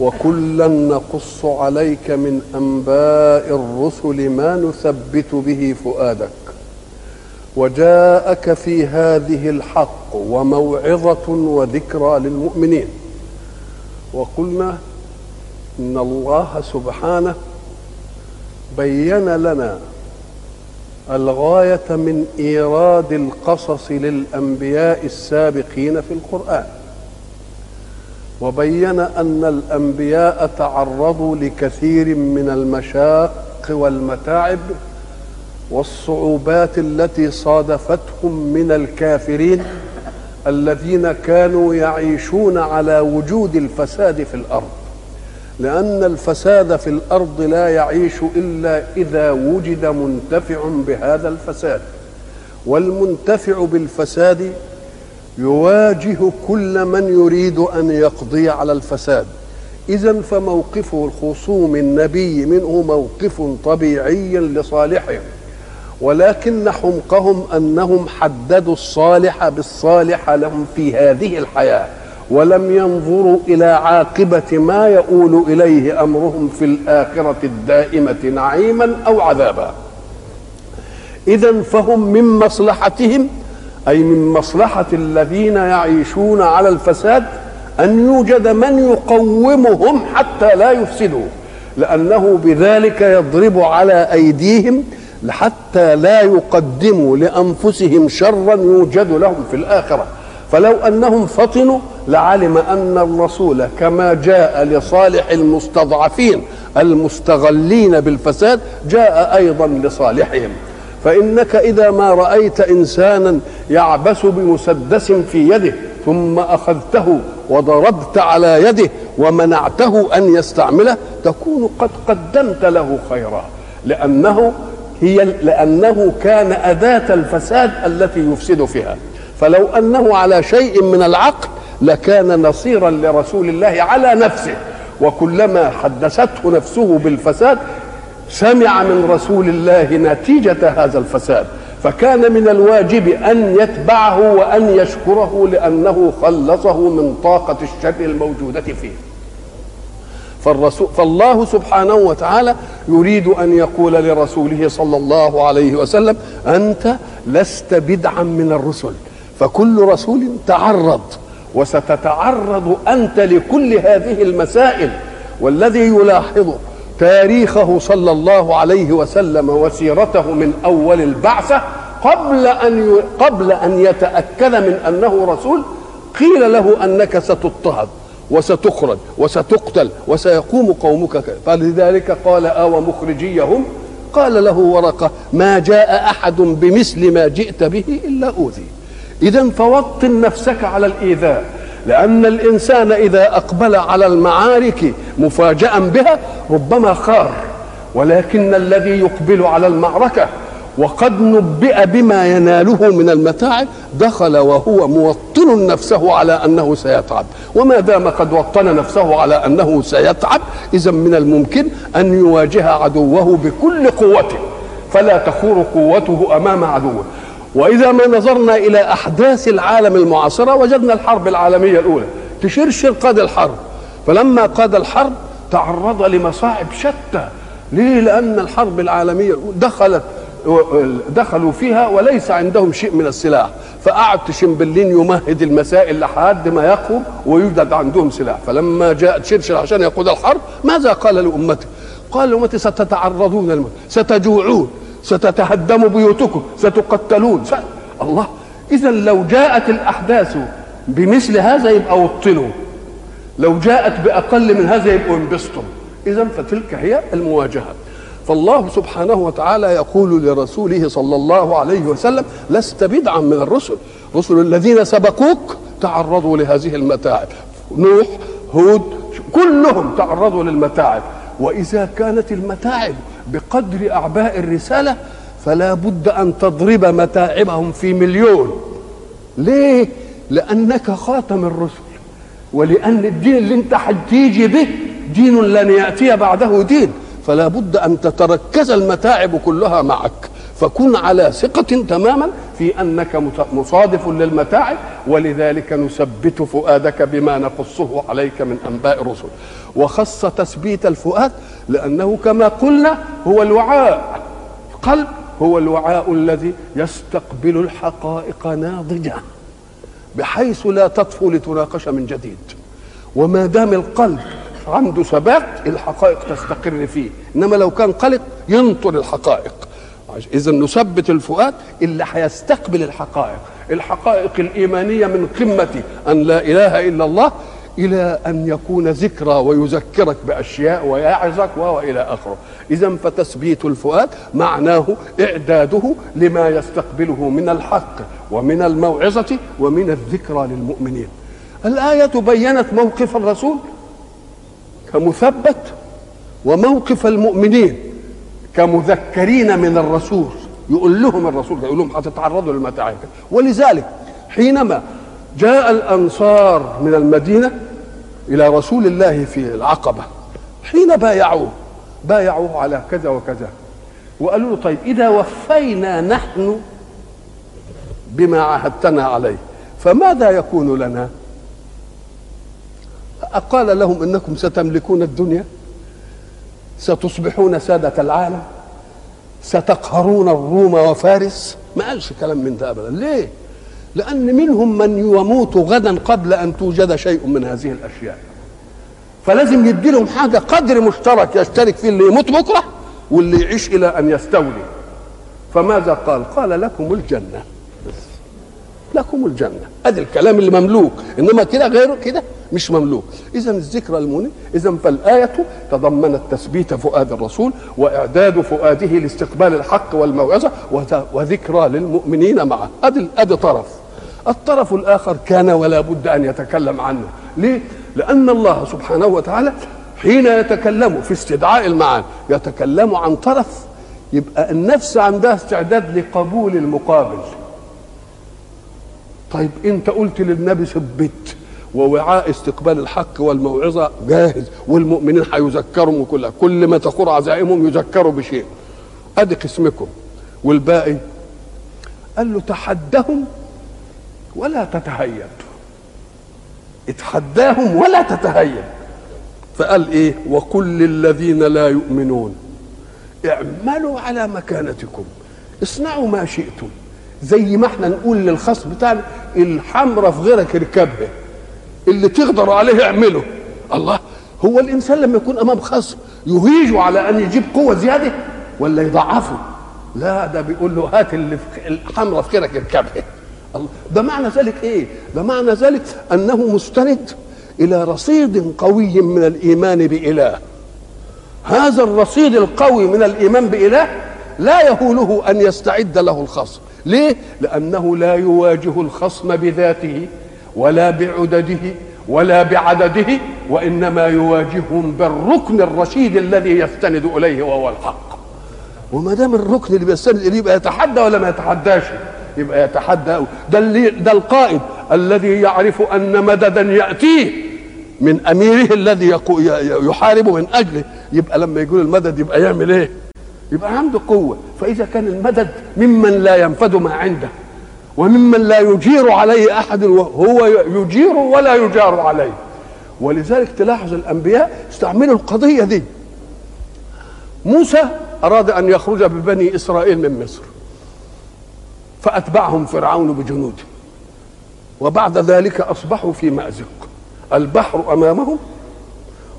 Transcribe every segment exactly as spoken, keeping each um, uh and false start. وكلا نقص عليك من أنباء الرسل ما نثبت به فؤادك وجاءك في هذه الحق وموعظة وذكرى للمؤمنين. وقلنا إن الله سبحانه بين لنا الغاية من إيراد القصص للأنبياء السابقين في القرآن، وبين أن الأنبياء تعرضوا لكثير من المشاق والمتاعب والصعوبات التي صادفتهم من الكافرين الذين كانوا يعيشون على وجود الفساد في الأرض، لأن الفساد في الأرض لا يعيش إلا إذا وجد منتفع بهذا الفساد، والمنتفع بالفساد يواجه كل من يريد أن يقضي على الفساد. إذن فموقفه الخصوم النبي منه موقف طبيعي لصالحهم، ولكن حمقهم أنهم حددوا الصالح بالصالح لهم في هذه الحياة، ولم ينظروا إلى عاقبة ما يؤول إليه أمرهم في الآخرة الدائمة نعيما أو عذابا. إذن فهم من مصلحتهم، أي من مصلحة الذين يعيشون على الفساد، أن يوجد من يقومهم حتى لا يفسدوا، لأنه بذلك يضرب على أيديهم حتى لا يقدموا لأنفسهم شرا يوجد لهم في الآخرة. فلو أنهم فطنوا لعلم أن الرسول كما جاء لصالح المستضعفين المستغلين بالفساد جاء أيضا لصالحهم. فإنك إذا ما رأيت إنسانا يعبث بمسدس في يده ثم أخذته وضربت على يده ومنعته أن يستعمله، تكون قد قدمت له خيرا، لأنه, هي لأنه كان أداة الفساد التي يفسد فيها. فلو أنه على شيء من العقل لكان نصيرا لرسول الله على نفسه، وكلما حدثته نفسه بالفساد سمع من رسول الله نتيجة هذا الفساد، فكان من الواجب أن يتبعه وأن يشكره، لأنه خلصه من طاقة الشر الموجودة فيه. فالرسول فالله سبحانه وتعالى يريد أن يقول لرسوله صلى الله عليه وسلم: أنت لست بدعا من الرسل، فكل رسول تعرض، وستتعرض أنت لكل هذه المسائل. والذي يلاحظ تاريخه صلى الله عليه وسلم وسيرته من أول البعثة قبل أن قبل أن يتأكد من أنه رسول، قيل له أنك ستضطهد وستخرج وستقتل وسيقوم قومك، فلذلك قال أو مخرجيهم، قال له ورقة: ما جاء أحد بمثل ما جئت به إلا أوذي. إذن فوطن نفسك على الإيذاء، لأن الإنسان إذا أقبل على المعارك مفاجأ بها ربما خار، ولكن الذي يقبل على المعركة وقد نبئ بما يناله من المتاعب دخل وهو موطن نفسه على أنه سيتعب، وما دام قد وطن نفسه على أنه سيتعب، إذا من الممكن أن يواجه عدوه بكل قوته، فلا تخور قوته أمام عدوه. وإذا ما نظرنا إلى أحداث العالم المعاصرة وجدنا الحرب العالمية الأولى، تشرشر قاد الحرب، فلما قاد الحرب تعرض لمصاعب شتى. ليه؟ لأن الحرب العالمية دخلت دخلوا فيها وليس عندهم شيء من السلاح، فقعد شمبلين يمهد المسائل لحد ما يقوم ويوجد عندهم سلاح. فلما جاء تشرشر عشان يقود الحرب، ماذا قال لأمته؟ قال لأمته: ستتعرضون للموت، ستجوعون، ستتهدم بيوتكم، ستقتلون. س... الله إذا لو جاءت الأحداث بمثل هذا يبقى وطنوا، لو جاءت بأقل من هذا يبقوا انبسطوا. إذا فتلك هي المواجهة. فالله سبحانه وتعالى يقول لرسوله صلى الله عليه وسلم: لست بدعا من الرسل، رسل الذين سبقوك تعرضوا لهذه المتاعب، نوح، هود، كلهم تعرضوا للمتاعب، وإذا كانت المتاعب بقدر أعباء الرسالة فلا بد أن تضرب متاعبهم في مليون. ليه؟ لأنك خاتم الرسل، ولأن الدين اللي انت هتيجي به دين لن يأتي بعده دين، فلا بد أن تتركز المتاعب كلها معك، فكن على ثقة تماما في أنك مصادف للمتاعب، ولذلك نثبت فؤادك بما نقصه عليك من أنباء الرسل. وخص تثبيت الفؤاد لأنه كما قلنا هو الوعاء، القلب هو الوعاء الذي يستقبل الحقائق ناضجة بحيث لا تطفو لتناقش من جديد، وما دام القلب عنده ثبات الحقائق تستقر فيه، إنما لو كان قلق ينطر الحقائق. إذا نثبت الفؤاد اللي هيستقبل الحقائق، الحقائق الإيمانية من قمة أن لا إله إلا الله إلى أن يكون ذكرى ويذكرك بأشياء ويعزك وإلى آخره. إذا فتثبيت الفؤاد معناه إعداده لما يستقبله من الحق ومن الموعظة ومن الذكرى للمؤمنين. الآية بيّنت موقف الرسول كمثبت وموقف المؤمنين كمذكرين من الرسول، يقول لهم الرسول يقول لهم هتتعرضوا للمتاعب. ولذلك حينما جاء الأنصار من المدينة إلى رسول الله في العقبة، حين بايعوه بايعوه على كذا وكذا، وقالوا له طيب إذا وفينا نحن بما عهدتنا عليه فماذا يكون لنا؟ قال لهم إنكم ستملكون الدنيا، ستصبحون سادة العالم، ستقهرون الروم وفارس. ما قالش كلام من ده أبدا. ليه؟ لأن منهم من يموت غدا قبل أن توجد شيء من هذه الأشياء، فلازم يدي لهم حاجة قدر مشترك يشترك فيه اللي يموت بكرة واللي يعيش إلى أن يستولي. فماذا قال؟ قال لكم الجنة، لكم الجنة. هذا الكلام اللي مملوك، إنما كده غيره كده مش مملوك. إذا الذكرى المؤمن. إذا فالآية تضمنت تثبيت فؤاد الرسول وإعداد فؤاده لاستقبال الحق والموعظة وذكرى للمؤمنين معه. أدي أدي طرف. الطرف الآخر كان ولا بد أن يتكلم عنه. ليه؟ لأن الله سبحانه وتعالى حين يتكلم في استدعاء المعاني يتكلم عن طرف يبقى النفس عندها استعداد لقبول المقابل. طيب أنت قلت للنبي ثبت، ووعاء استقبال الحق والموعظة جاهز، والمؤمنين هيذكرهم وكلها كل ما تخور عزائمهم يذكروا بشيء، أدي قسمكم. والباقي قال له تحدهم ولا تتهيب، اتحداهم ولا تتهيب. فقال إيه؟ وقل للذين لا يؤمنون اعملوا على مكانتكم، اصنعوا ما شئتم. زي ما احنا نقول للخص بتاعنا الحمرة في غيرك اركبها، اللي تقدر عليه اعمله. الله، هو الانسان لما يكون امام خصم يهيج على ان يجيب قوه زياده ولا يضعفه؟ لا، ده بيقول له هات اللي الحمراء في خيرك اركبها. الله، ده معنى ذلك ايه؟ ده معنى ذلك انه مستند الى رصيد قوي من الايمان باله. هذا الرصيد القوي من الايمان باله لا يهوله ان يستعد له الخصم. ليه؟ لانه لا يواجه الخصم بذاته ولا بعدده ولا بعدده، وإنما يواجههم بالركن الرشيد الذي يستند إليه وهو الحق. وما دام الركن اللي بيستند إليه يبقى يتحدى ولا ما يتحداش؟ يبقى يتحدى. ده اللي ده القائد الذي يعرف أن مددا يأتيه من أميره الذي يحارب من أجله، يبقى لما يقول المدد يبقى يعمل إيه؟ يبقى عنده قوة. فإذا كان المدد ممن لا ينفذ ما عنده وممن لا يجير عليه أحد، هو يجير ولا يجار عليه. ولذلك تلاحظ الأنبياء استعملوا القضية دي. موسى أراد أن يخرج ببني إسرائيل من مصر فأتبعهم فرعون بجنوده، وبعد ذلك أصبحوا في مأزق، البحر أمامهم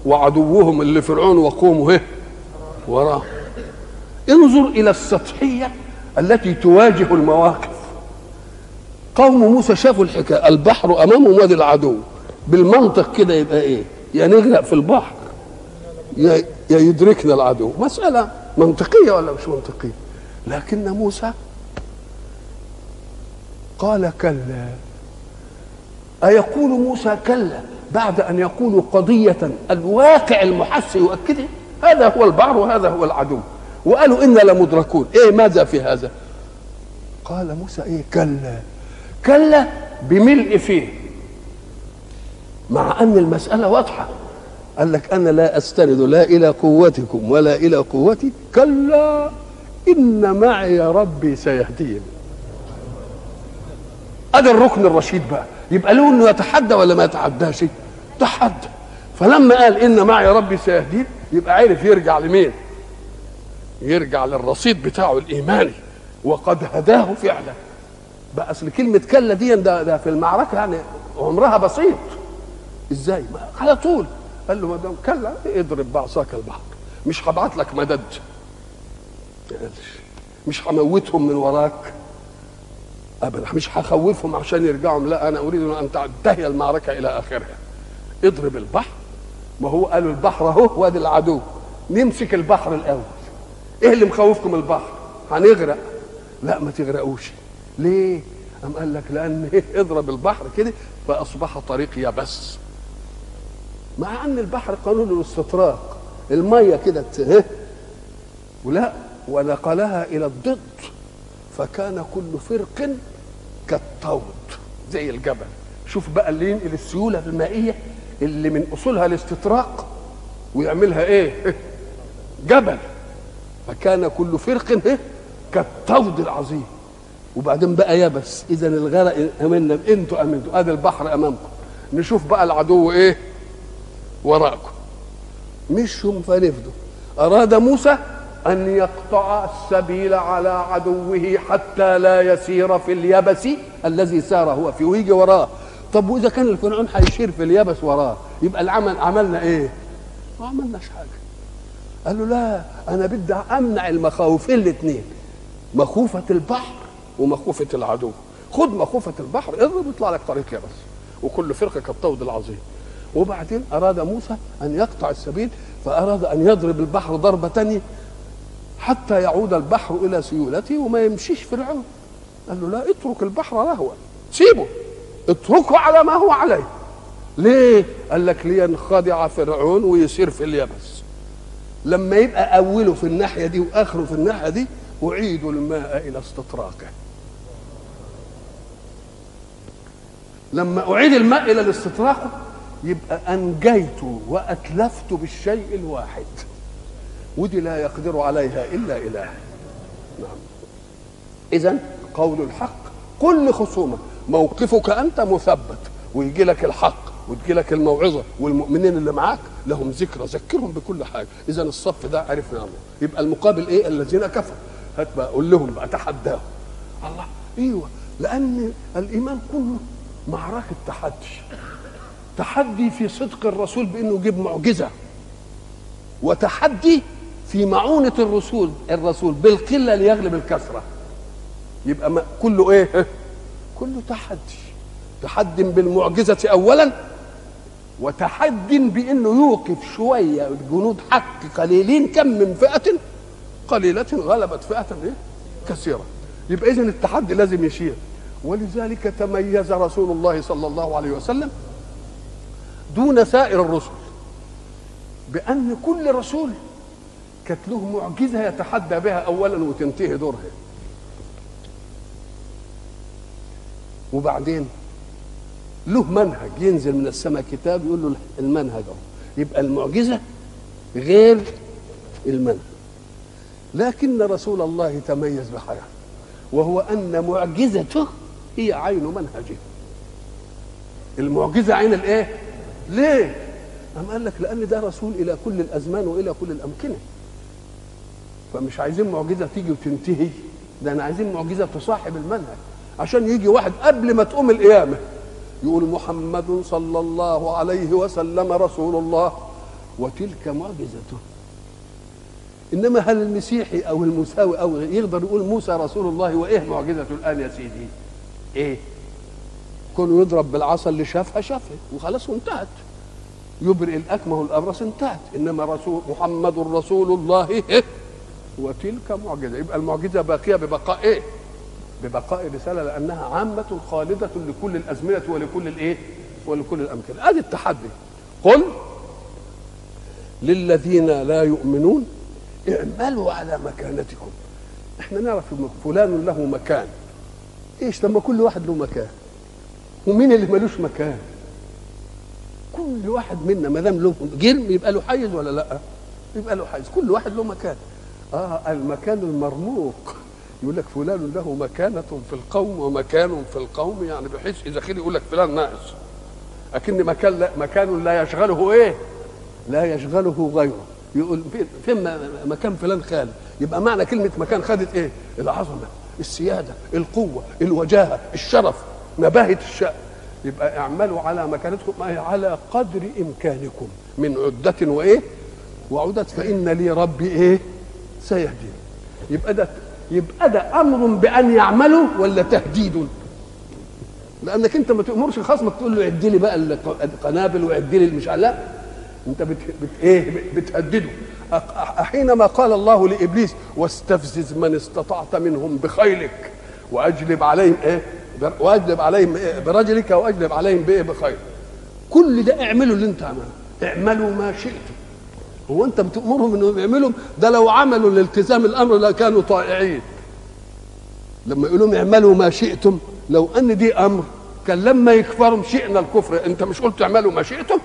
وعدوهم اللي فرعون وقومه وراه. انظر إلى السطحية التي تواجه المواقف. قوم موسى شافوا الحكايه، البحر امامهم وادي العدو، بالمنطق كده يبقى ايه؟ يا نغرق في البحر يا يدركنا العدو. مساله منطقيه ولا مش منطقيه؟ لكن موسى قال كلا. ايقول موسى كلا بعد ان يقول قضيه الواقع المحس يؤكده؟ هذا هو البحر وهذا هو العدو. وقالوا إنا لمدركون. إيه ماذا في هذا؟ قال موسى إيه؟ كلا كلا بملء فيه، مع أن المسألة واضحة. قال لك أنا لا أستند لا إلى قوتكم ولا إلى قوتي، كلا إن معي ربي سيهدين. هذا الركن الرشيد بقى، يبقى له إنه يتحدى ولا ما يتحداش؟ تحدى. فلما قال إن معي ربي سيهدين يبقى عارف يرجع لمين؟ يرجع للرصيد بتاعه الإيماني، وقد هداه فعلا. بقى أصل كلمة كلا دي ده, ده في المعركة يعني عمرها بسيط. إزاي؟ على طول قال له ما دام كلا اضرب بعصاك البحر، مش هبعت لك مدد، مش هموتهم من وراك ابدا، مش هخوفهم عشان يرجعوا، لا انا اريد ان تنتهي المعركه الى اخرها. اضرب البحر، ما هو قالوا البحر اهو وادي العدو، نمسك البحر الاول. ايه اللي مخوفكم البحر؟ هنغرق. لا ما تغرقوش. ليه؟ قام قال لك لان اضرب البحر كده فاصبح طريق يبس، مع ان البحر قانون الاستطراق، الميه كده ها، ولا ونقلها الى الضد فكان كل فرق كالطود زي الجبل. شوف بقى اللي ينقل السيوله المائيه اللي من اصولها الاستطراق ويعملها ايه؟ جبل. فكان كل فرق كالطود العظيم. وبعدين بقى يبس، اذا الغرق امنا، انتوا امنتوا، ادي البحر امامكم، نشوف بقى العدو ايه؟ وراءكم. مشهم فنفدوا. اراد موسى أن يقطع السبيل على عدوه حتى لا يسير في اليبس الذي سار هو فيه ويجي وراه. طب وإذا كان الفرعون هيشير في اليبس وراه يبقى العمل عملنا إيه؟ ما عملناش حاجة. قال له لا أنا بدي أمنع المخاوفين الاثنين، مخوفة البحر ومخوفة العدو. خد مخوفة البحر اضرب يطلع لك طريق يبس وكل فرقة كالطود العظيم. وبعدين أراد موسى أن يقطع السبيل فأراد أن يضرب البحر ضربة تانية حتى يعود البحر إلى سيولته وما يمشيش فرعون. قال له لا اترك البحر لهوا، سيبه، اتركه على ما هو عليه. ليه؟ قال لك لينخدع فرعون ويسير في اليبس. لما يبقى أوله في الناحية دي وآخره في الناحية دي أعيد الماء إلى استطراقه. لما أعيد الماء إلى الاستطراق يبقى أنجيته وأتلفته بالشيء الواحد، ودي لا يقدر عليها إلا إله. نعم. إذن قول الحق كل خصومة، موقفك أنت مثبت، ويجي لك الحق وتجي لك الموعظة، والمؤمنين اللي معاك لهم ذكرى، ذكرهم بكل حاجة. إذن الصف ده عرفنا الله. يبقى المقابل إيه؟ الذين كفروا. هات بقى قول لهم بقى، تحداهم. الله أيوه، لأن الإيمان كله معركة تحدي. تحدي في صدق الرسول بأنه يجيب معجزة، وتحدي في معونة الرسول الرسول بالقلة ليغلب الكثرة. يبقى ما كله ايه؟ كله تحدي. تحدي بالمعجزة اولا، وتحدي بانه يوقف شوية جنود حق قليلين، كم من فئة قليلة غلبت فئة ايه؟ كثيرة. يبقى اذن التحدي لازم يشير. ولذلك تميز رسول الله صلى الله عليه وسلم دون سائر الرسل بان كل رسول كانت له معجزه يتحدى بها اولا وتنتهي دورها. وبعدين له منهج، ينزل من السماء كتاب يقول له المنهج اهو. يبقى المعجزه غير المنهج. لكن رسول الله تميز بحاجه، وهو ان معجزته هي عين منهجه. المعجزه عين الايه؟ ليه؟ أم قال لك لأن ده رسول إلى كل الأزمان وإلى كل الأمكنة، فمش عايزين معجزة تيجي وتنتهي، ده أنا عايزين معجزة تصاحب المنهج، عشان يجي واحد قبل ما تقوم القيامة يقول محمد صلى الله عليه وسلم رسول الله، وتلك معجزته. إنما هل المسيحي أو المساوي أو يقدر يقول موسى رسول الله وإيه معجزته الآن يا سيدي؟ إيه؟ كونه يضرب بالعصا اللي شافها شافها وخلاص وانتهت، يبرئ الأكمه والأبرص انتهت. إنما رسول محمد رسول الله وتلك معجزة. يبقى المعجزة باقية ببقاء إيه؟ ببقاء رسالة، لأنها عامة خالدة لكل الأزمنة ولكل الإيه؟ ولكل الأمكنة. آدي التحدي. قل للذين لا يؤمنون اعملوا على مكانتكم. احنا نعرف فلان له مكان، ايش لما كل واحد له مكان؟ ومين اللي ملوش مكان؟ كل واحد منا ما دام له جرم يبقى له حيز ولا لا؟ يبقى له حيز، كل واحد له مكان. اه المكان المرموق، يقول لك فلان له مكانة في القوم ومكان في القوم، يعني بحيث اذا خير يقول لك فلان ناقص، لكن مكان لا، مكان لا يشغله ايه؟ لا يشغله غيره. يقول فين مكان فلان خالي؟ يبقى معنى كلمة مكان خدت ايه؟ العظمة، السيادة، القوة، الوجاهة، الشرف، نباهة الشأن. يبقى اعملوا على مكانتكم اي على قدر امكانكم من عدة وايه؟ وعدت، فإن لي ربي ايه؟ سيهدين. يبقى ده يبقى ده امر بان يعملوا ولا تهديد؟ لانك انت ما تامرش خصمك تقول له عد لي بقى القنابل وعد لي مش عارف، انت بت... بت... ايه بتهدده. حينما قال الله لابليس واستفزز من استطعت منهم بخيلك واجلب عليهم ايه؟ واجلب عليهم إيه؟ برجلك واجلب عليهم بايه؟ بخيل. كل ده اعملوا اللي انت عمله، اعملوا ما شئتم. هو انت بتامرهم انهم يعملوا ده؟ لو عملوا الالتزام الامر لكانوا طائعين. لما يقول لهم اعملوا ما شئتم، لو ان دي امر كان لما يكفرهم شئنا الكفر. انت مش قلت اعملوا ما شئتم؟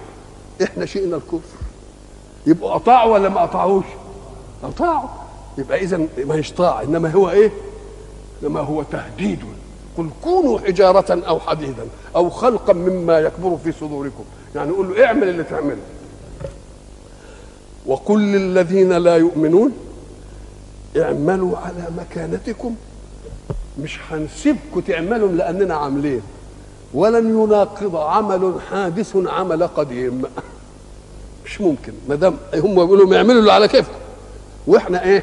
احنا شئنا الكفر. يبقوا اطاعوا ولا ما اطاعوش؟ اطاعوا. يبقى اذا ما هيش طاعه، انما هو ايه؟ انما هو تهديد. قل كونوا حجارة او حديدا او خلقا مما يكبر في صدوركم، يعني قول له اعمل اللي تعمله. وقل للذين لا يؤمنون اعملوا على مكانتكم، مش هنسيبكم تعملوا لاننا عاملين، ولن يناقض عمل حادث عمل قديم. مش ممكن ما دام هم بيقولوا اعملوا اللي على كيفكم، واحنا ايه؟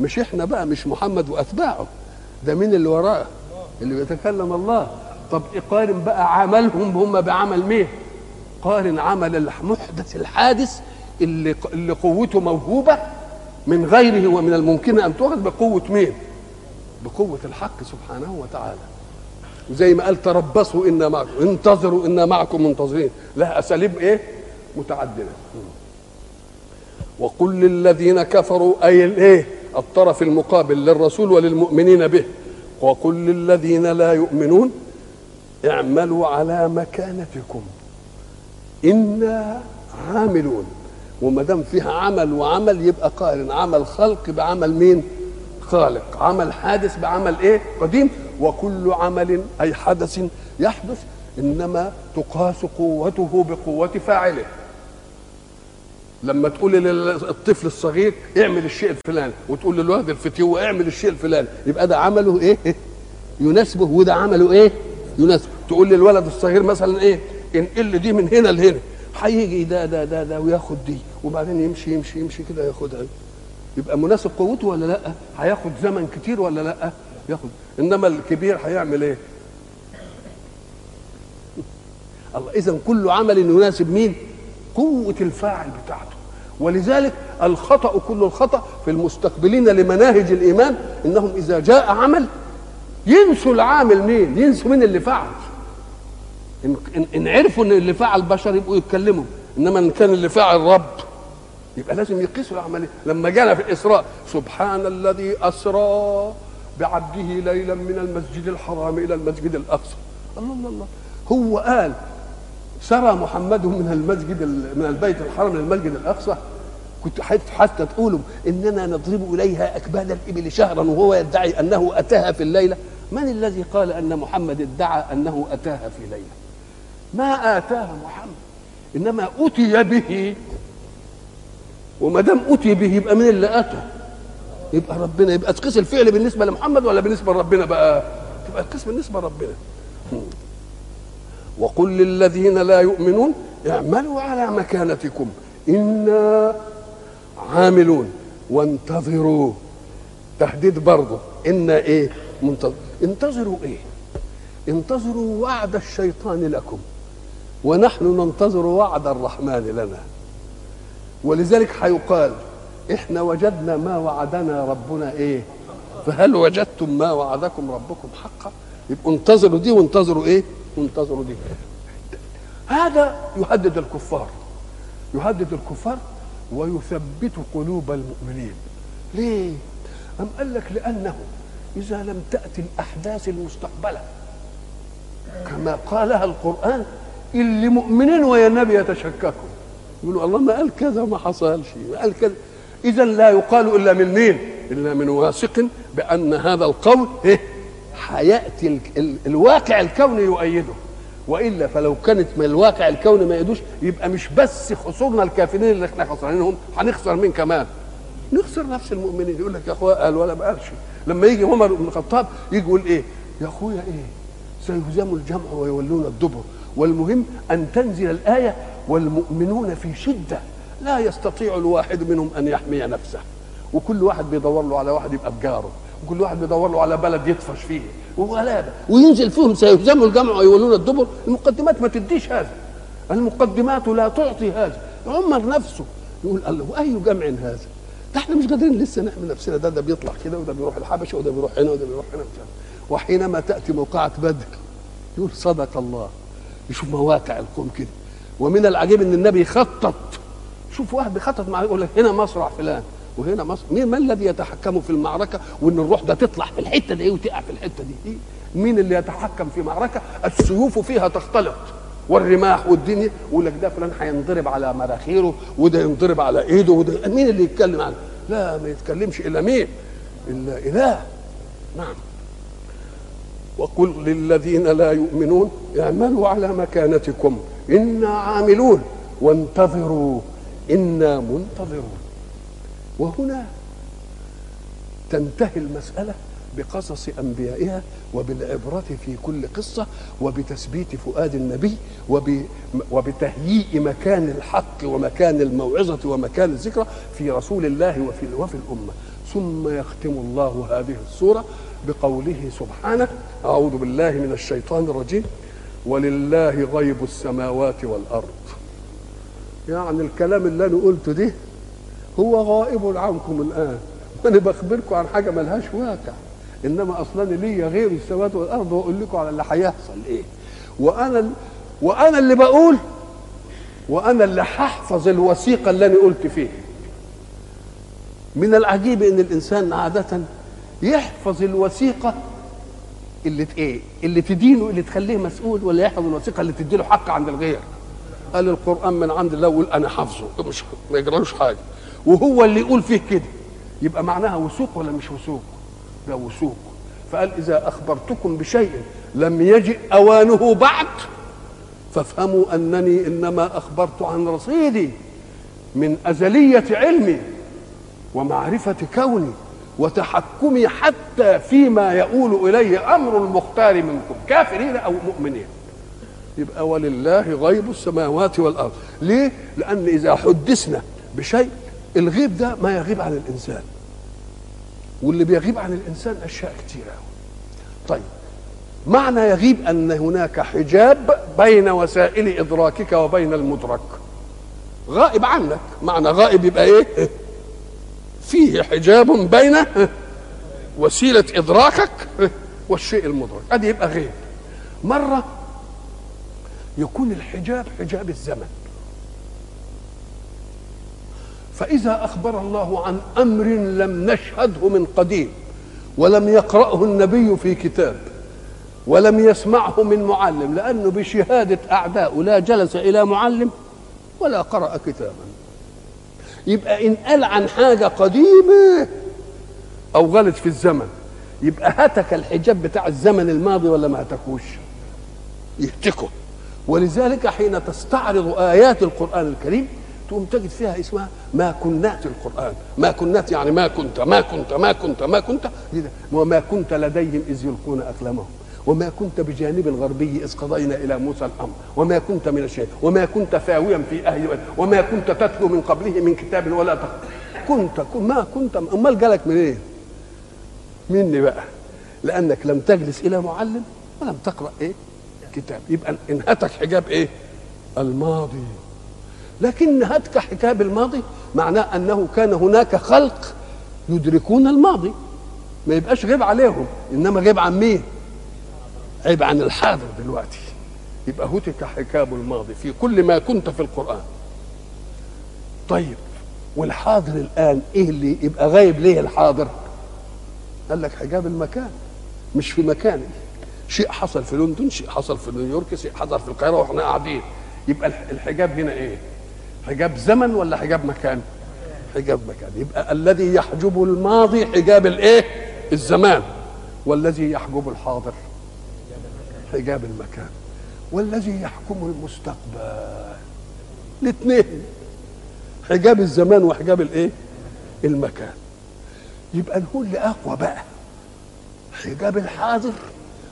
مش احنا بقى، مش محمد واتباعه، ده مين اللي وراه؟ اللي بيتكلم الله. طب اقارن بقى عملهم هم بعمل مين؟ قارن عمل المحدث الحادث اللي اللي قوته موهوبه من غيره ومن الممكن ان تؤخذ، بقوه مين؟ بقوه الحق سبحانه وتعالى. وزي ما قال تربصوا ان معكم، انتظروا ان معكم منتظرين، لها اساليب ايه؟ متعدده. وقل للذين كفروا، اي الايه؟ الطرف المقابل للرسول وللمؤمنين به، وقل للذين لا يؤمنون اعملوا على مكانتكم إنا عاملون. وما دام فيها عمل وعمل، يبقى قارن عمل خلق بعمل مين؟ خالق، عمل حادث بعمل ايه؟ قديم. وكل عمل اي حدث يحدث انما تقاس قوته بقوة فاعله. لما تقول للطفل الصغير اعمل الشيء الفلاني، وتقول للواد الفتيوه اعمل الشيء الفلاني، يبقى ده عمله ايه؟ يناسبه، وده عمله ايه؟ يناسبه. تقول للولد الصغير مثلا ايه؟ انقل دي من هنا لهنا، هيجي ده ده ده ده وياخد دي، وبعدين يمشي يمشي يمشي كده ياخدها، يبقى مناسب قوته ولا لا؟ هياخد زمن كتير ولا لا؟ ياخد. انما الكبير هيعمل ايه؟ الله. اذا كل عمل يناسب مين؟ قوة الفاعل بتاعته. ولذلك الخطأ، كل الخطأ في المستقبلين لمناهج الإيمان، إنهم إذا جاء عمل ينسوا العامل مين، ينسوا مين اللي فعل. إن, إن, إن عرفوا إن اللي فعل بشر يبقوا يتكلموا، إنما إن كان اللي فعل رب يبقى لازم يقيسوا العملية. لما جانا في الإسراء سبحان الذي أسرى بعبده ليلا من المسجد الحرام إلى المسجد الأقصى، الله الله الله، هو قال سرى محمد من المسجد من البيت الحرام للمسجد الاقصى، كنت حتى تقولوا اننا نضرب اليها اكباد الابل شهرا وهو يدعي انه اتاها في الليله. من الذي قال ان محمد ادعى انه اتاها في ليله؟ ما اتاها محمد، انما اتي به. وما دام اتي به يبقى من اللي اتى؟ يبقى ربنا. يبقى تقيس الفعل بالنسبه لمحمد ولا بالنسبه لربنا بقى؟ تبقى تقيس بالنسبه لربنا. وقل للذين لا يؤمنون اعملوا على مكانتكم إنا عاملون وانتظروا. تهديد برضه، إنا إيه؟ منتظر. انتظروا إيه؟ انتظروا وعد الشيطان لكم ونحن ننتظر وعد الرحمن لنا. ولذلك حيقال إحنا وجدنا ما وعدنا ربنا إيه؟ فهل وجدتم ما وعدكم ربكم حقا؟ يبقوا انتظروا دي وانتظروا إيه؟ انتظروا دي. هذا يهدد الكفار، يهدد الكفار ويثبت قلوب المؤمنين. ليه؟ أم قال لك لأنه إذا لم تأتي الأحداث المستقبلة كما قالها القرآن اللي مؤمنين ويا النبي يتشككوا يقولوا الله ما قال كذا وما حصلش ما قال كذا. إذا لا يقال إلا من مين؟ إلا من واثق بأن هذا القول إيه؟ هيأتي ال... ال... الواقع الكوني يؤيده، وإلا فلو كانت من الواقع الكوني ما يؤيدوش يبقى مش بس خسرنا الكافرين اللي احنا خسرانينهم، هنخسر مين كمان؟ نخسر نفس المؤمنين. يقول لك يا اخويا قال ولا ما قالش. لما يجي عمر بن الخطاب يجي يقول ايه؟ يا اخويا ايه؟ سيهزم الجمع ويولون الدبر، والمهم ان تنزل الآية والمؤمنون في شدة لا يستطيع الواحد منهم ان يحمي نفسه، وكل واحد بيدور له على واحد يبقى بجاره، وكل واحد بيدور له على بلد يطفش فيه وغلابه، وينزل فيهم سيهزموا الجمع ويولون الدبر. المقدمات ما تديش هذا، المقدمات لا تعطي هذا. عمر نفسه يقول الله واي جمع هذا؟ ده احنا مش قادرين لسه نعمل نفسنا، ده ده بيطلع كده وده بيروح الحبشه وده بيروح هنا وده بيروح هنا. وحينما تاتي موقعة بدر يقول صدق الله. يشوف مواقع القوم كده. ومن العجيب ان النبي خطط، شوف واحد بيخطط مع يقول لك هنا مصرع فلان وهنا مصرع مين، ما الذي يتحكم في المعركه وان الروح ده تطلع في الحته دي وتقع في الحته دي؟ مين اللي يتحكم في معركه السيوف فيها تختلط والرماح والدنيا؟ يقول لك ده فلان هينضرب على مراخيره وده ينضرب على ايده وده، مين اللي يتكلم عنه؟ لا ما يتكلمش الا مين؟ الا اله. نعم. وقل للذين لا يؤمنون اعملوا على مكانتكم انا عاملون وانتظروا انا منتظرون. وهنا تنتهي المساله بقصص أنبيائها وبالعبرة في كل قصة وبتثبيت فؤاد النبي وبتهيئ مكان الحق ومكان الموعظة ومكان الذكرى في رسول الله وفي, وفي الأمة. ثم يختم الله هذه السورة بقوله سبحانه أعوذ بالله من الشيطان الرجيم ولله غيب السماوات والأرض. يعني الكلام اللي أنا قلته ده هو غائب عنكم الآن، وأنا بخبركم عن حاجة ملهاش واقع، انما اصلا ليا غير السماوات والارض واقول لكم على اللي هيحصل ايه، وانا وانا اللي بقول وانا اللي هحفظ الوثيقه اللي انا قلت فيها. من العجيب ان الانسان عاده يحفظ الوثيقه اللي ايه اللي تدينه اللي تخليه مسؤول، ولا يحفظ الوثيقه اللي تديله حق عند الغير. قال القران من عند الله وقول انا حافظه مش ما يجرالوش حاجه، وهو اللي يقول فيه كده، يبقى معناها وثوق ولا مش وثوق؟ ده وثوق. فقال إذا أخبرتكم بشيء لم يجئ أوانه بعد فافهموا أنني إنما أخبرت عن رصيدي من أزلية علمي ومعرفة كوني وتحكمي حتى فيما يؤول إليه أمر المختار منكم كافرين أو مؤمنين. يبقى ولله غيب السماوات والأرض. ليه؟ لأن إذا حدثنا بشيء الغيب ده ما يغيب عن الإنسان، واللي بيغيب عن الانسان اشياء كثيره. طيب معنى يغيب ان هناك حجاب بين وسائل ادراكك وبين المدرك، غائب عنك. معنى غائب يبقى ايه؟ فيه حجاب بين وسيله ادراكك والشيء المدرك، ادي يبقى غيب. مره يكون الحجاب حجاب الزمن، فإذا أخبر الله عن أمر لم نشهده من قديم ولم يقرأه النبي في كتاب ولم يسمعه من معلم، لأنه بشهادة أعداء لا جلس إلى معلم ولا قرأ كتابا، يبقى إن قال عن حاجة قديمة أو غلط في الزمن يبقى هتك الحجاب بتاع الزمن الماضي ولا ما هتكوش؟ يهتكه. ولذلك حين تستعرض آيات القرآن الكريم تقوم تجد فيها اسمها ما كنات القرآن. ما كنات يعني ما كنت ما كنت ما كنت ما كنت وما كنت لديهم إذ يلقون أقلامهم وما كنت بجانب الغربي إذ قضينا إلى موسى الأمر وما كنت من الشيء وما كنت ثاويا في أهل وما كنت تتلو من قبله من كتاب ولا تخطئ كنت ما كنت. أمال جالك منين؟ إيه؟ مني بقى، لأنك لم تجلس إلى معلم ولم تقرأ إيه؟ كتاب. يبقى انهتك حجاب إيه؟ الماضي. لكن هتك حجاب الماضي معناه أنه كان هناك خلق يدركون الماضي، ما يبقاش غيب عليهم، إنما غيب عن مين؟ غيب عن الحاضر دلوقتي. يبقى هتك حجاب الماضي في كل ما كنت في القرآن. طيب والحاضر الآن إيه اللي يبقى غايب ليه الحاضر؟ قال لك حجاب المكان، مش في مكاني. شيء حصل في لندن، شيء حصل في نيويورك، شيء حصل في القاهرة وإحنا قاعدين. يبقى الحجاب هنا إيه؟ حجاب زمن ولا حجاب مكان؟ حجاب مكان. يبقى الذي يحجب الماضي حجاب الإيه؟ الزمان. والذي يحجب الحاضر حجاب المكان. والذي يحكم المستقبل. الاثنين حجاب الزمان وحجاب الايه المكان. يبقى نقول اقوى بقى، حجاب الحاضر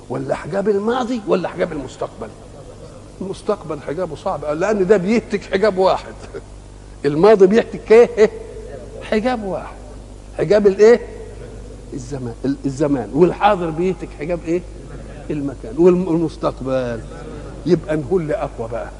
ولا حجاب الماضي ولا حجاب المستقبل؟ المستقبل حجابه صعب لان ده بيهتك حجاب واحد، الماضي بيهتك ايه حجاب واحد، حجاب الايه الزمان الزمان والحاضر بيهتك حجاب ايه المكان والمستقبل. يبقى نقول اقوى بقى،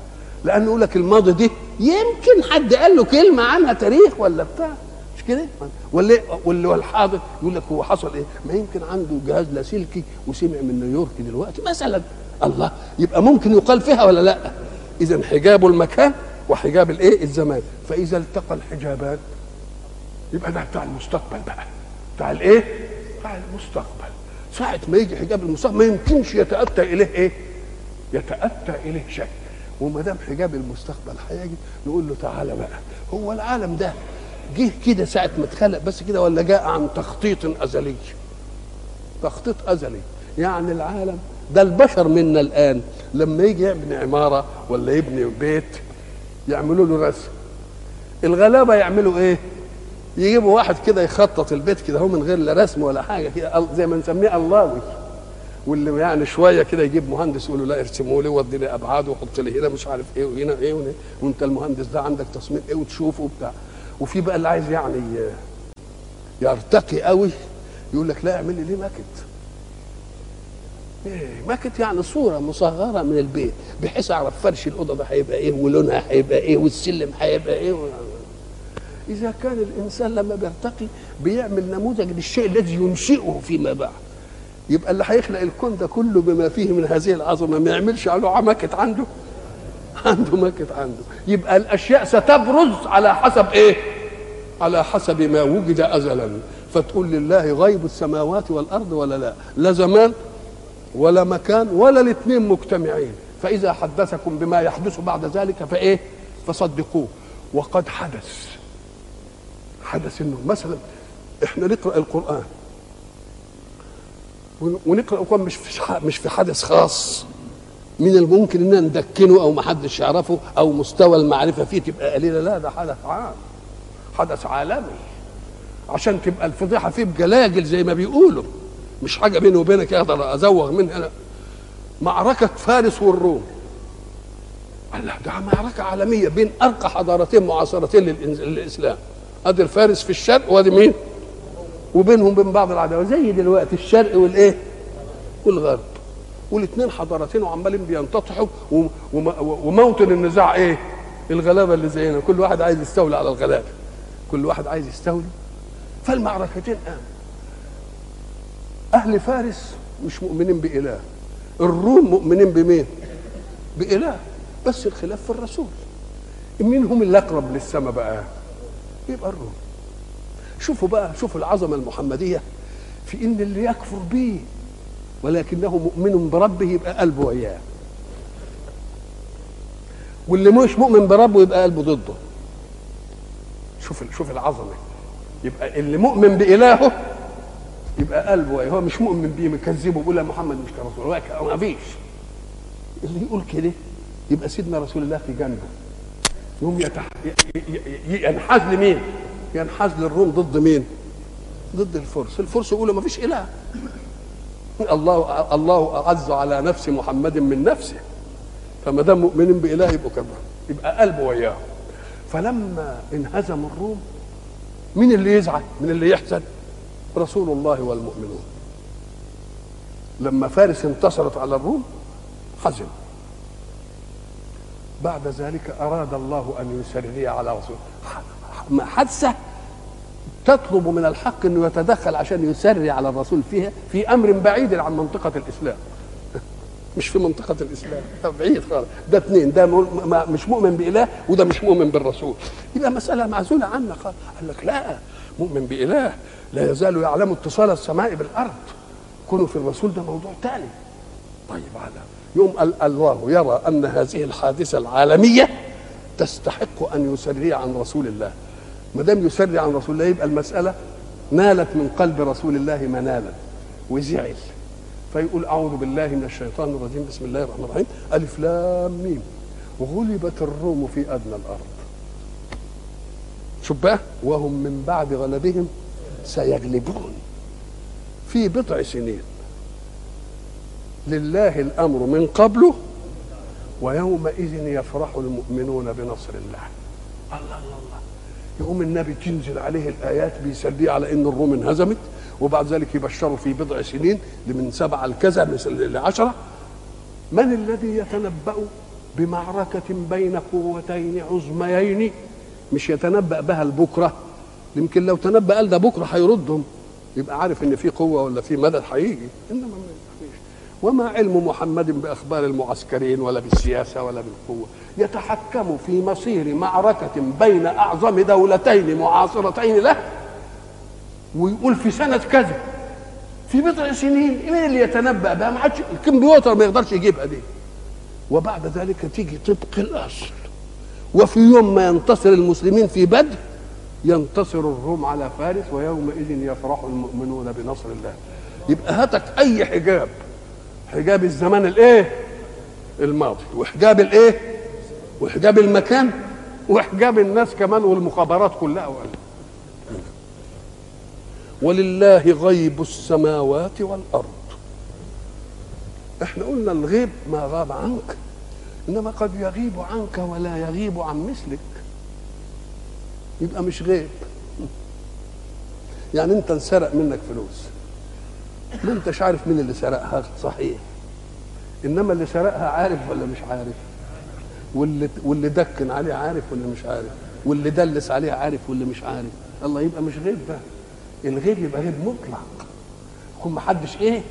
لأن يقول لك الماضي دي يمكن حد قال له كلمة عنها تاريخ ولا بتاع، مش كده؟ ولا واللي الحاضر يقول لك هو حصل إيه؟ ما يمكن عنده جهاز لاسلكي وسمع من نيويورك دلوقتي مثلا. الله، يبقى ممكن يقال فيها ولا لأ؟ إذا حجاب المكان وحجاب الإيه؟ الزمان. فإذا التقى الحجابان يبقى ده بتاع المستقبل بقى، بتاع الإيه؟ بتاع المستقبل. ساعة ما يجي حجاب المستقبل ما يمكنش يتأتى إليه إيه؟ يتأتى إليه شك. وما دام حجاب المستقبل هيجي نقول له تعالى بقى، هو العالم ده جه كده ساعه ما اتخلق بس كده ولا جاء عن تخطيط ازلي؟ تخطيط ازلي يعني العالم ده البشر منا الان لما يجي يبني عماره ولا يبني بيت يعملوا له رسم. الغلابه يعملوا ايه؟ يجيبوا واحد كده يخطط البيت كده هو من غير لا رسم ولا حاجه كده زي ما نسميه اللهوي، واللي يعني شويه كده يجيب مهندس يقول له لا ارسمه لي وادي لي ابعاد وحط لي هنا مش عارف ايه وهنا ايه وهنا، وانت المهندس ده عندك تصميم ايه وتشوفه وبتاع. وفي بقى اللي عايز يعني يرتقي قوي يقول لك لا اعمل لي ليه ماكت. ايه ماكت؟ يعني صوره مصغره من البيت بحيث اعرف فرش الاوضه ده هيبقى ايه ولونها هيبقى ايه والسلم هيبقى ايه. اذا كان الانسان لما بيرتقي بيعمل نموذج للشيء الذي ينشئه فيما بعد، يبقى اللي هيخلق الكون ده كله بما فيه من هذه العظمه ما يعملش على ماكت عنده عنده ماكت عنده. يبقى الاشياء ستبرز على حسب ايه؟ على حسب ما وجد ازلا. فتقول لله غيب السماوات والارض ولا لا؟ لا زمان ولا مكان ولا الاثنين مجتمعين. فاذا حدثكم بما يحدث بعد ذلك فايه؟ فصدقوه. وقد حدث حدث انه مثلا احنا نقرا القران ونقرأ القرآن مش في مش في حدث خاص من الممكن اننا ندكنه او ما حدش يعرفه او مستوى المعرفه فيه تبقى قليله، لا ده حدث عام، حدث عالمي، عشان تبقى الفضيحه فيه بجلاجل زي ما بيقولوا، مش حاجه بيني وبينك اقدر ازوغ منها انا. معركه فارس والروم، الله ده معركه عالميه بين ارقى حضارتين معاصرتين للاسلام، ادي الفارس في الشرق وادي مين؟ وبينهم بين بعض العداوه زي دلوقتي الشرق والايه؟ والغرب. والاثنين حضارتين وعمالين بينتطحوا، وموطن النزاع ايه؟ الغلابه اللي زينا، كل واحد عايز يستولي على الغلابه. كل واحد عايز يستولي. فالمعركتين قاموا. اهل فارس مش مؤمنين باله. الروم مؤمنين بمين؟ باله. بس الخلاف في الرسول. مين هم اللي اقرب للسماء بقى؟ يبقى الروم. شوفوا بقى، شوفوا العظمة المحمدية في إن اللي يكفر به ولكنه مؤمن بربه يبقى قلبه وياه، واللي مش مؤمن بربه يبقى قلبه ضده. شوف شوف العظمة، يبقى اللي مؤمن بإلهه يبقى قلبه وياه، هو مش مؤمن بيه مكذبه بيقول يا محمد مش كرسول هو ما فيش. اللي يقول كده يبقى سيدنا رسول الله في جنبه، يوم يتح... ينحاز لمين؟ ينحاز للروم ضد مين؟ ضد الفرس. الفرس يقولوا ما فيش اله، الله الله اعز على نفس محمد من نفسه، فما دام مؤمنين باله يبقوا كده يبقى قلبه وياه. فلما انهزموا الروم مين اللي يزعل؟ مين اللي يحزن؟ رسول الله والمؤمنون. لما فارس انتصرت على الروم حزن. بعد ذلك اراد الله ان يسري على رسوله حادثة تطلب من الحق انه يتدخل عشان يسري على الرسول فيها في امر بعيد عن منطقة الاسلام. مش في منطقة الإسلام، ده بعيد خالص، ده اثنين، ده مش مؤمن بإله وده مش مؤمن بالرسول، يبقى مسألة معزولة عنا خالص. قال لك لا، مؤمن بإله لا يزال يعلم اتصال السماء بالأرض، كونوا في الرسول ده موضوع ثاني. طيب على يوم الله يرى أن هذه الحادثة العالمية تستحق أن يسري عن رسول الله، ما دام يسري عن رسول الله يبقى المسألة نالت من قلب رسول الله منالا، وزعل فيقول أعوذ بالله من الشيطان الرجيم، بسم الله الرحمن الرحيم، ألف لام ميم وغلبت الروم في أدنى الأرض، شوف بقى، وهم من بعد غلبهم سيغلبون في بضع سنين، لله الأمر من قبله ويومئذ يفرح المؤمنون بنصر الله. الله الله الله، يقوم النبي تنزل عليه الآيات بيسليه على إن الروم انهزمت، وبعد ذلك يبشروا في بضع سنين لمن سبعة لكذا لعشرة، من الذي يتنبأ بمعركة بين قوتين عظميين، مش يتنبأ بها البكرة، يمكن لو تنبأ قال ده بكرة هيردهم يبقى عارف إن في قوة ولا في مدد هيجي، إنما ما يخفيش. وما علم محمد بأخبار المعسكرين ولا بالسياسة ولا بالقوة، يتحكم في مصير معركة بين أعظم دولتين معاصرتين له، ويقول في سنة كذا في بضع سنين، مين اللي يتنبأ بها؟ ما حدش، الكمبيوتر ما يقدرش يجيبها دي. وبعد ذلك تيجي طبق الأصل، وفي يوم ما ينتصر المسلمين في بدر ينتصر الروم على فارس، ويومئذ يفرح المؤمنون بنصر الله. يبقى هاتك أي حجاب، حجاب الزمان الايه الماضي، وحجاب الايه، وحجاب المكان، وحجاب الناس كمان والمخابرات كلها. ولله غيب السماوات والارض، احنا قلنا الغيب ما غاب عنك، انما قد يغيب عنك ولا يغيب عن مثلك، يبقى مش غيب. يعني انت انسرق منك فلوس، ما انتش عارف مين اللي سرقها صحيح، انما اللي سرقها عارف ولا مش عارف، واللي واللي دكن عليه عارف ولا مش عارف، واللي دلس عليه عارف ولا مش عارف. الله، يبقى مش غيب ده، الغيب يبقى غيب مطلق يكون محدش ايه،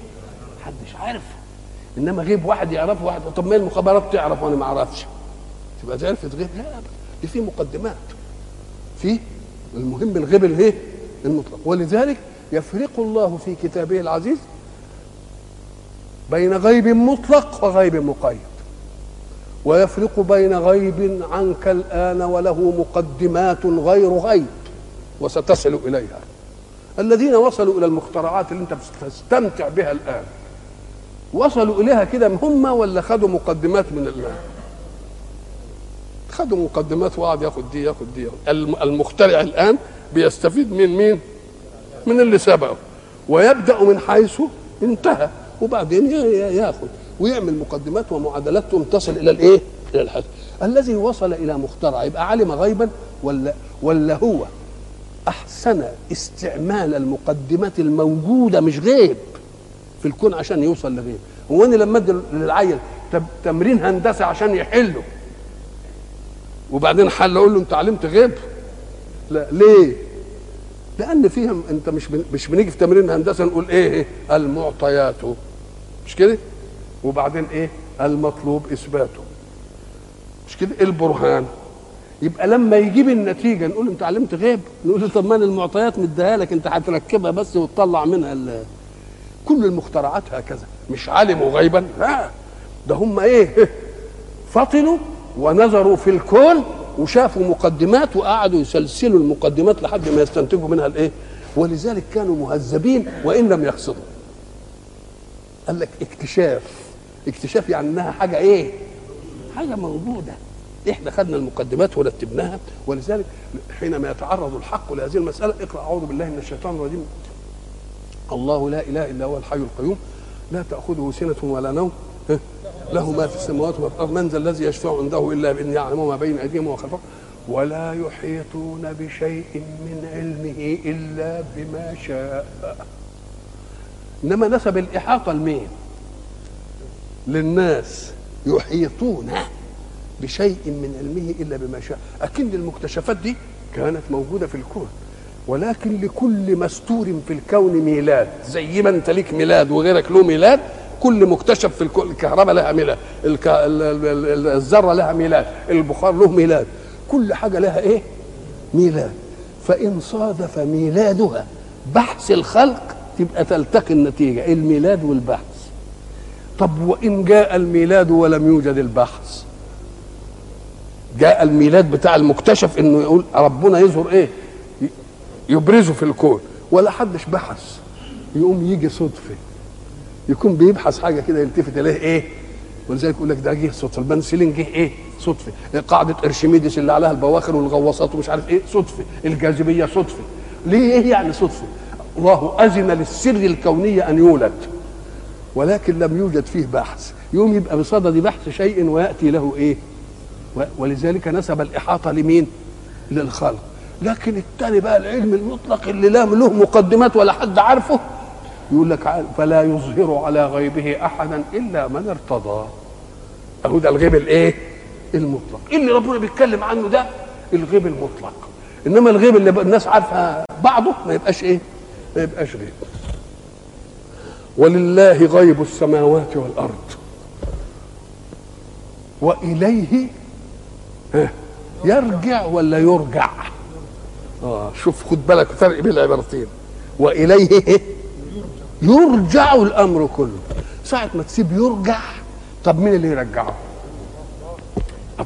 محدش عارفه، انما غيب واحد يعرفه واحد. طب ما المخابرات تعرف وانا ما اعرفش، تبقى دي عرفت غيب؟ لا ابدا، دي في مقدمات. في المهم الغيب الايه المطلق، ولذلك يفرق الله في كتابه العزيز بين غيب مطلق وغيب مقيد، ويفرق بين غيب عنك الآن وله مقدمات غير غيب وستصل إليها، الذين وصلوا إلى المخترعات اللي انت بتستمتع بها الآن، وصلوا إليها كده هم ولا خدوا مقدمات من الله؟ خدوا مقدمات وقعد ياخد دي ياخد دي. المخترع الآن بيستفيد من مين؟ من اللي سبقه، ويبدأ من حيث انتهى، وبعدين ياخذ ويعمل مقدمات ومعادلات تصل الى الايه، الى الحد. الذي وصل الى مخترع يبقى علم غيبا ولا ولا هو احسن استعمال المقدمات الموجوده، مش غيب في الكون عشان يوصل لغيب. هو انا لما ادي للعيل تمرين هندسه عشان يحله وبعدين حل اقول له انت علمت غيب؟ لا، ليه؟ لأن فيهم أنت مش بن... مش بنيجي في تمرين هندسة نقول إيه المعطيات، مش كده؟ وبعدين إيه المطلوب إثباته، مش كده؟ البرهان. يبقى لما يجيب النتيجة نقول أنت علمت غيب، نقول له طب ما المعطيات مديها لك أنت هتركبها بس وتطلع منها ال... كل المخترعات هكذا، مش علموا غيبا، لا ده هم إيه فطنوا ونظروا في الكون وشافوا مقدمات وقعدوا يسلسلوا المقدمات لحد ما يستنتجوا منها الايه، ولذلك كانوا مهذبين وان لم يقصدوا. قال لك اكتشاف، اكتشاف يعني انها حاجه ايه، حاجه موجوده، احنا خدنا المقدمات ورتبناها. ولذلك حينما يتعرض الحق لهذه المساله اقرا اعوذ بالله من الشيطان الرجيم، الله لا اله الا هو الحي القيوم لا تاخذه سنه ولا نوم له ما في السماوات وما في الأرض من ذا الذي يشفع عنده إلا بإذنه يعلم ما بين أيديهم وما خلفهم ولا يحيطون بشيء من علمه إلا بما شاء. إنما نسب الإحاطة لمين؟ للناس، يحيطون بشيء من علمه إلا بما شاء، أكن المكتشفات دي كانت موجودة في الكون، ولكن لكل مستور في الكون ميلاد، زي ما أنت ليك ميلاد وغيرك له ميلاد، كل مكتشف في الكون، الكهرباء لها ميلاد، الك... الذره لها ميلاد، البخار له ميلاد، كل حاجه لها ايه؟ ميلاد. فان صادف ميلادها بحث الخلق تبقى تلتقي النتيجه الميلاد والبحث. طب وان جاء الميلاد ولم يوجد البحث، جاء الميلاد بتاع المكتشف انه يقول ربنا يظهر ايه، يبرزه في الكون، ولا حدش بحث، يقوم يجي صدفه، يكون بيبحث حاجه كده يلتفت اليه ايه، ولذلك يقول لك ده جه صدفه، البنسلين جه ايه صدفه، قاعده ارشميدس اللي عليها البواخر والغواصات ومش عارف ايه صدفه، الجاذبيه صدفه. ليه ايه يعني صدفه؟ الله اذن للسر الكونيه ان يولد ولكن لم يوجد فيه بحث، يقوم يبقى بصدد بحث شيء وياتي له ايه، ولذلك نسب الاحاطه لمين؟ للخلق. لكن التاني بقى العلم المطلق اللي لا له مقدمات ولا حد عارفه، يقول لك فلا يظهر على غيبه احدا الا من ارتضى. اهو ده الغيب الايه؟ المطلق. ايه اللي ربنا بيتكلم عنه ده؟ الغيب المطلق. انما الغيب اللي الناس عارفه بعضه ما يبقاش ايه؟ ما يبقاش غيب. ولله غيب السماوات والارض واليه يرجع ولا يرجع؟ اه شوف خد بالك فرق بين العبارتين. واليه يرجع الامر كله. ساعه ما تسيب يرجع، طب مين اللي يرجعه؟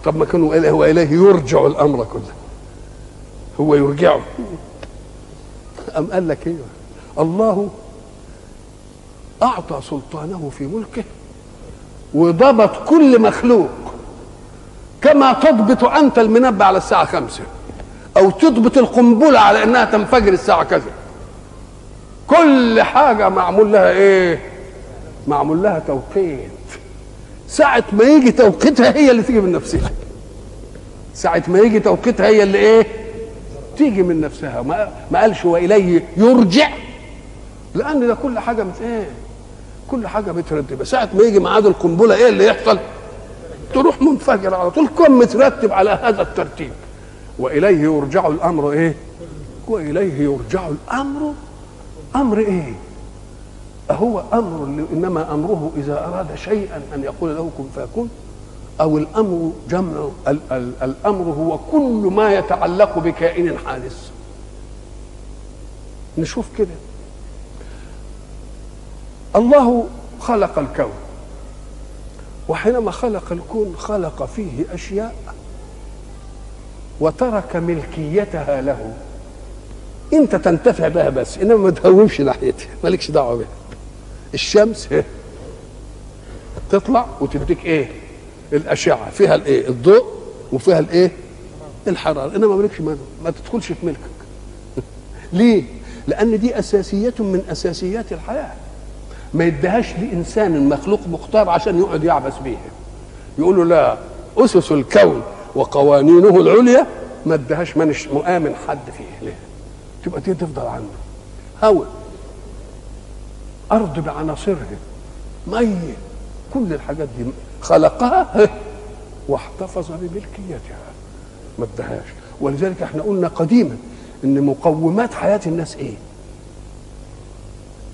طب ما كانوا اله واليه يرجع الامر كله، هو يرجعه. ام قال لك ايه؟ الله اعطى سلطانه في ملكه وضبط كل مخلوق، كما تضبط انت المنبه على الساعه خمسة او تضبط القنبله على انها تنفجر الساعه كذا. كل حاجه معمول لها ايه؟ معمول لها توقيت. ساعه ما يجي توقيتها هي اللي تيجي من نفسها، ساعه ما يجي توقيتها هي اللي ايه، تيجي من نفسها. ما قالش واليه يرجع، لان ده كل حاجه مت ايه، كل حاجه مترتبه. ساعه ما يجي ميعاد القنبله ايه اللي يحصل؟ تروح منفجر على طول، كون مترتب على هذا الترتيب. واليه يرجع الامر ايه، واليه يرجع الامر. امر ايه؟ اهو امر، انما امره اذا اراد شيئا ان يقول له كن فيكون، او الامر جمع ال ال الامر هو كل ما يتعلق بكائن حادث. نشوف كده، الله خلق الكون، وحينما خلق الكون خلق فيه اشياء وترك ملكيتها له، انت تنتفع بها بس، انما ما تهومش ناحيتها، مالكش دعوه بها. الشمس هي تطلع وتديك ايه؟ الاشعه، فيها الايه؟ الضوء وفيها الايه؟ الحراره، انما مالكش، ما تدخلش في ملكك. ليه؟ لان دي اساسيات من اساسيات الحياه، ما يدهاش لانسان مخلوق مختار عشان يقعد يعبث بيها. يقولوا لا، اسس الكون وقوانينه العليا ما ادهاش مانش مؤمن حد فيه، ليه؟ تبقى دي تفضل عنده. هواء، ارض بعناصرها، ميه، كل الحاجات دي خلقها واحتفظ بملكيتها ما ادهاش. ولذلك احنا قلنا قديما ان مقومات حياه الناس ايه؟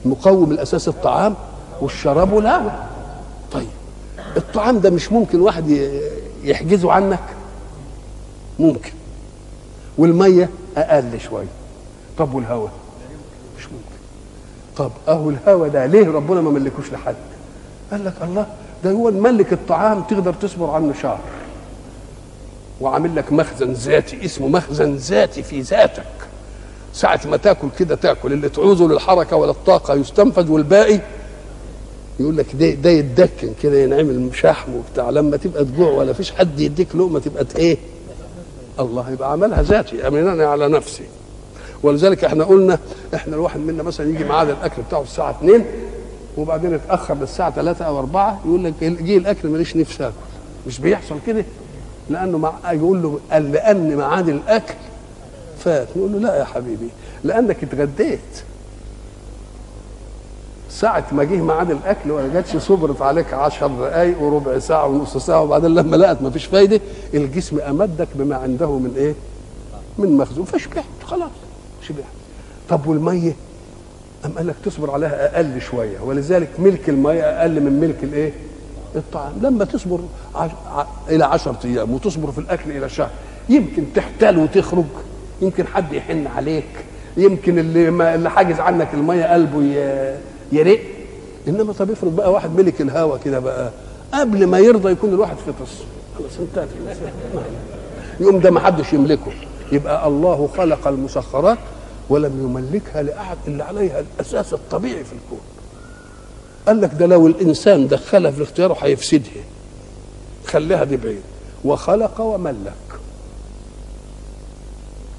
مقوم الاساس الطعام والشراب والهواء. طيب الطعام ده مش ممكن واحد يحجزه عنك؟ ممكن. والميه اقل شويه. طب والهواء؟ مش ممكن. طب اهو الهواء ده ليه ربنا ما ملكوش لحد؟ قال لك الله ده هو ملك الطعام، تقدر تصبر عنه شهر، وعامل لك مخزن ذاتي اسمه مخزن ذاتي في ذاتك، ساعة ما تاكل كده تاكل اللي تعوزه للحركة ولا الطاقة يستنفذ، والباقي يقول لك ده ده يتدكن كده ينعمل شحم وبتاع، لما تبقى تجوع ولا فيش حد يديك لقمة تبقى ايه؟ الله يبقى عملها ذاتي امناني على نفسي. ولذلك احنا قلنا احنا الواحد منا مثلا يجي ميعاد الاكل بتاعه الساعة اتنين وبعدين يتأخر للساعة تلاتة او أربعة، يقول لك جه الاكل ماليش نفسي اكل، مش بيحصل كده، لانه مع يقول له لان ميعاد الاكل فات. نقول له لا يا حبيبي، لانك اتغديت. ساعة ما جه ميعاد الاكل ولا جاتش صبرت عليك عشر دقايق وربع ساعة ونص ساعة، وبعدين لما لقت مفيش فايدة الجسم امدك بما عنده من ايه؟ من مخزون، فشبعت خلاص شبعت. طب والمية؟ أم قال لك تصبر عليها أقل شوية، ولذلك ملك المية أقل من ملك الإيه؟ الطعام. لما تصبر عش... ع... إلى عشرة أيام وتصبر في الأكل إلى شهر، يمكن تحتال وتخرج، يمكن حد يحن عليك، يمكن اللي, ما... اللي حاجز عنك المية قلبه ي... يرق. إنما طب افرض بقى واحد ملك الهوى كده بقى، قبل ما يرضى يكون الواحد فطس خلاص انتهت، يقوم ده ما حدش يملكه. يبقى الله خلق المسخرات ولم يملكها لأحد إلا عليها الأساس الطبيعي في الكون. قال لك ده لو الإنسان دخلها في الاختيار هيفسدها، خليها دي بعيد. وخلق وملك،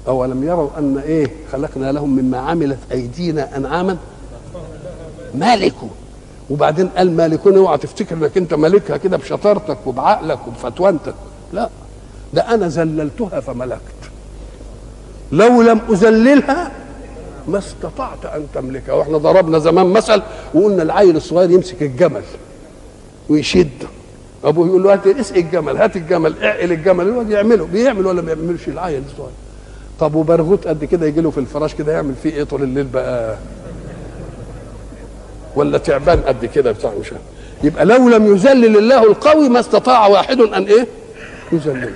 أولم يروا أن إيه خلقنا لهم مما عملت أيدينا أنعاما مالكوا. وبعدين قال مالكون، اوعى تفتكر انك انت مالكها كده بشطارتك وبعقلك وبفتوانتك، لا، ده انا ذللتها فملكت، لو لم اذللها ما استطعت ان تملكها. واحنا ضربنا زمان مثل وقلنا العيل الصغير يمسك الجمل ويشد، ابوه يقول له هات اسق الجمل، هات الجمل، اعقل الجمل، الواد يعمله، بيعمل ولا ما بيعملش العيل الصغير؟ طب وبرغوت قد كده يجي له في الفراش كده يعمل فيه ايه طول الليل بقى؟ ولا تعبان قد كده بتاع مش عارف. يبقى لو لم يذلل الله القوي ما استطاع واحد ان ايه يذلله.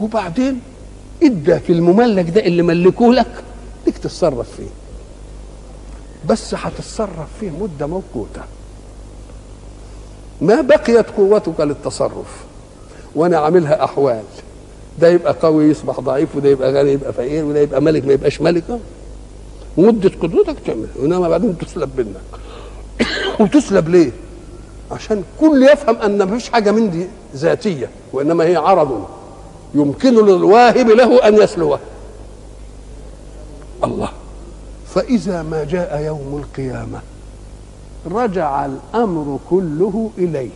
وبعدين اداك المملك ده اللي ملكوه لك ليك تتصرف فيه، بس هتتصرف فيه مده موقوته، ما بقيت قوتك للتصرف. وانا عاملها احوال، ده يبقى قوي يصبح ضعيف، وده يبقى غني يبقى فقير، وده يبقى ملك ما يبقاش ملك، مدة قدرتك تعمل، وإنما بعدين تسلب منك. وتسلب ليه؟ عشان كل يفهم أن مفيش حاجة من دي ذاتية، وإنما هي عرض يمكن للواهب له أن يسلوه. الله. فإذا ما جاء يوم القيامة رجع الأمر كله إليه،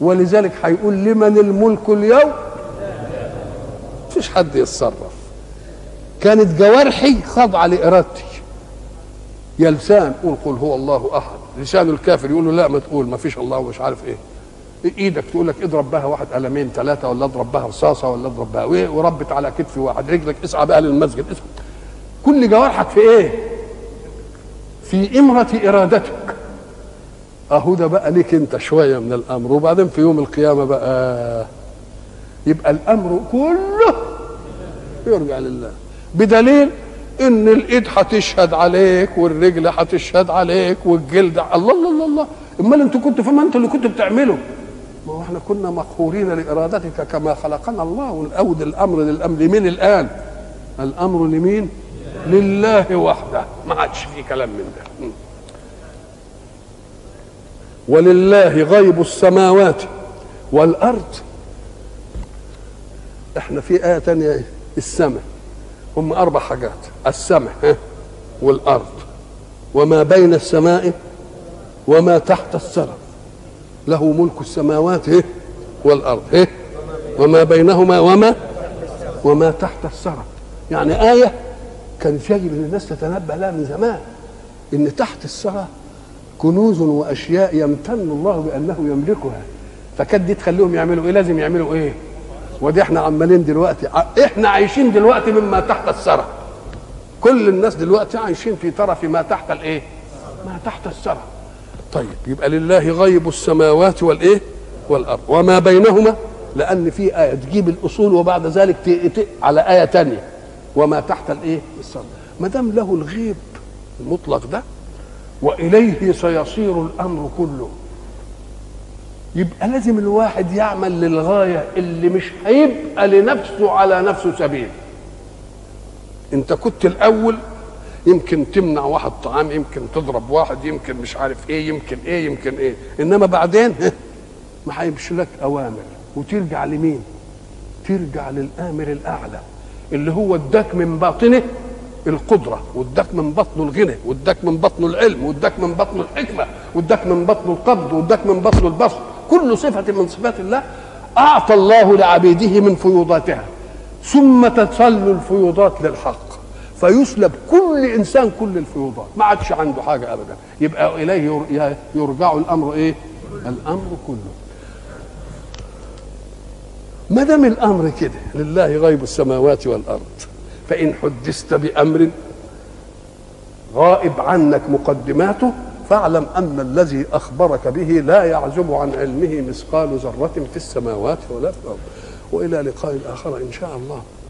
ولذلك هيقول لمن الملك اليوم؟ مفيش حد يتصرف. كانت جوارحي خاضعة لإرادتي، يا لسان قول قل هو الله أحد، لسان الكافر يقول له لا ما تقول ما فيش الله ومش عارف إيه، إيدك تقول لك اضرب بها واحد قلمين ثلاثة، ولا اضرب بها رصاصة، ولا اضرب بها إيه، وربت على كتف واحد، رجلك اسعى بقى للمسجد، اسعى. كل جوارحك في إيه؟ في إمرة إرادتك. أهو ده بقى ليك أنت شوية من الأمر، وبعدين في يوم القيامة بقى يبقى الأمر كله يرجع لله، بدليل ان الايد هتشهد عليك والرجل هتشهد عليك والجلد. الله الله الله، امال انت كنت فما انت اللي كنت بتعمله؟ ما احنا كنا مقهورين لارادتك كما خلقنا الله. والاود الامر للامر لمين الان؟ الامر لمين؟ لله وحده، ما عادش في كلام من ده. ولله غيب السماوات والارض. احنا في ايه ثانيه، السماء، هم أربع حاجات، السماء والأرض وما بين السماء وما تحت الثرى، له ملك السماوات والأرض وما بينهما وما وما تحت الثرى. يعني آية كان يجب أن الناس تتنبه لها من زمان، إن تحت الثرى كنوز وأشياء يمتن الله بأنه يملكها، فكاد دي تخليهم يعملوا إيه؟ لازم يعملوا إيه؟ ودي احنا عمالين دلوقتي، احنا عايشين دلوقتي مما تحت الثرى، كل الناس دلوقتي عايشين في طرف ما تحت الايه، ما تحت الثرى. طيب يبقى لله غيب السماوات والايه والارض وما بينهما، لان في ايه تجيب الاصول وبعد ذلك تقطع على ايه تانية وما تحت الايه الثرى. ما دام له الغيب المطلق ده واليه سيصير الامر كله، يبقى لازم الواحد يعمل للغاية اللي مش هيبقى لنفسه على نفسه سبيل. انت كنت الاول يمكن تمنع واحد طعام، يمكن تضرب واحد، يمكن مش عارف ايه، يمكن ايه يمكن ايه، انما بعدين ما هيمشي لك اوامر، وترجع لمين؟ ترجع للامر الاعلى اللي هو اداك من باطنه القدرة، واداك من بطنه الغنى، واداك من بطنه العلم، واداك من بطنه الحكمة، واداك من بطنه القبض، واداك من بطنه البسط، كل صفة من صفات الله أعطى الله لعبيده من فيوضاتها، ثم تصل الفيوضات للحق فيسلب كل إنسان كل الفيوضات، ما عادش عنده حاجة أبدا، يبقى إليه يرجع الأمر إيه؟ الأمر كله. ما دام الأمر كده لله غيب السماوات والأرض، فإن حدثت بأمر غائب عنك مقدماته، فاعلم أن الذي أخبرك به لا يعزب عن علمه مثقال ذرة في السماوات ولا في الأرض. وإلى لقاء آخر إن شاء الله.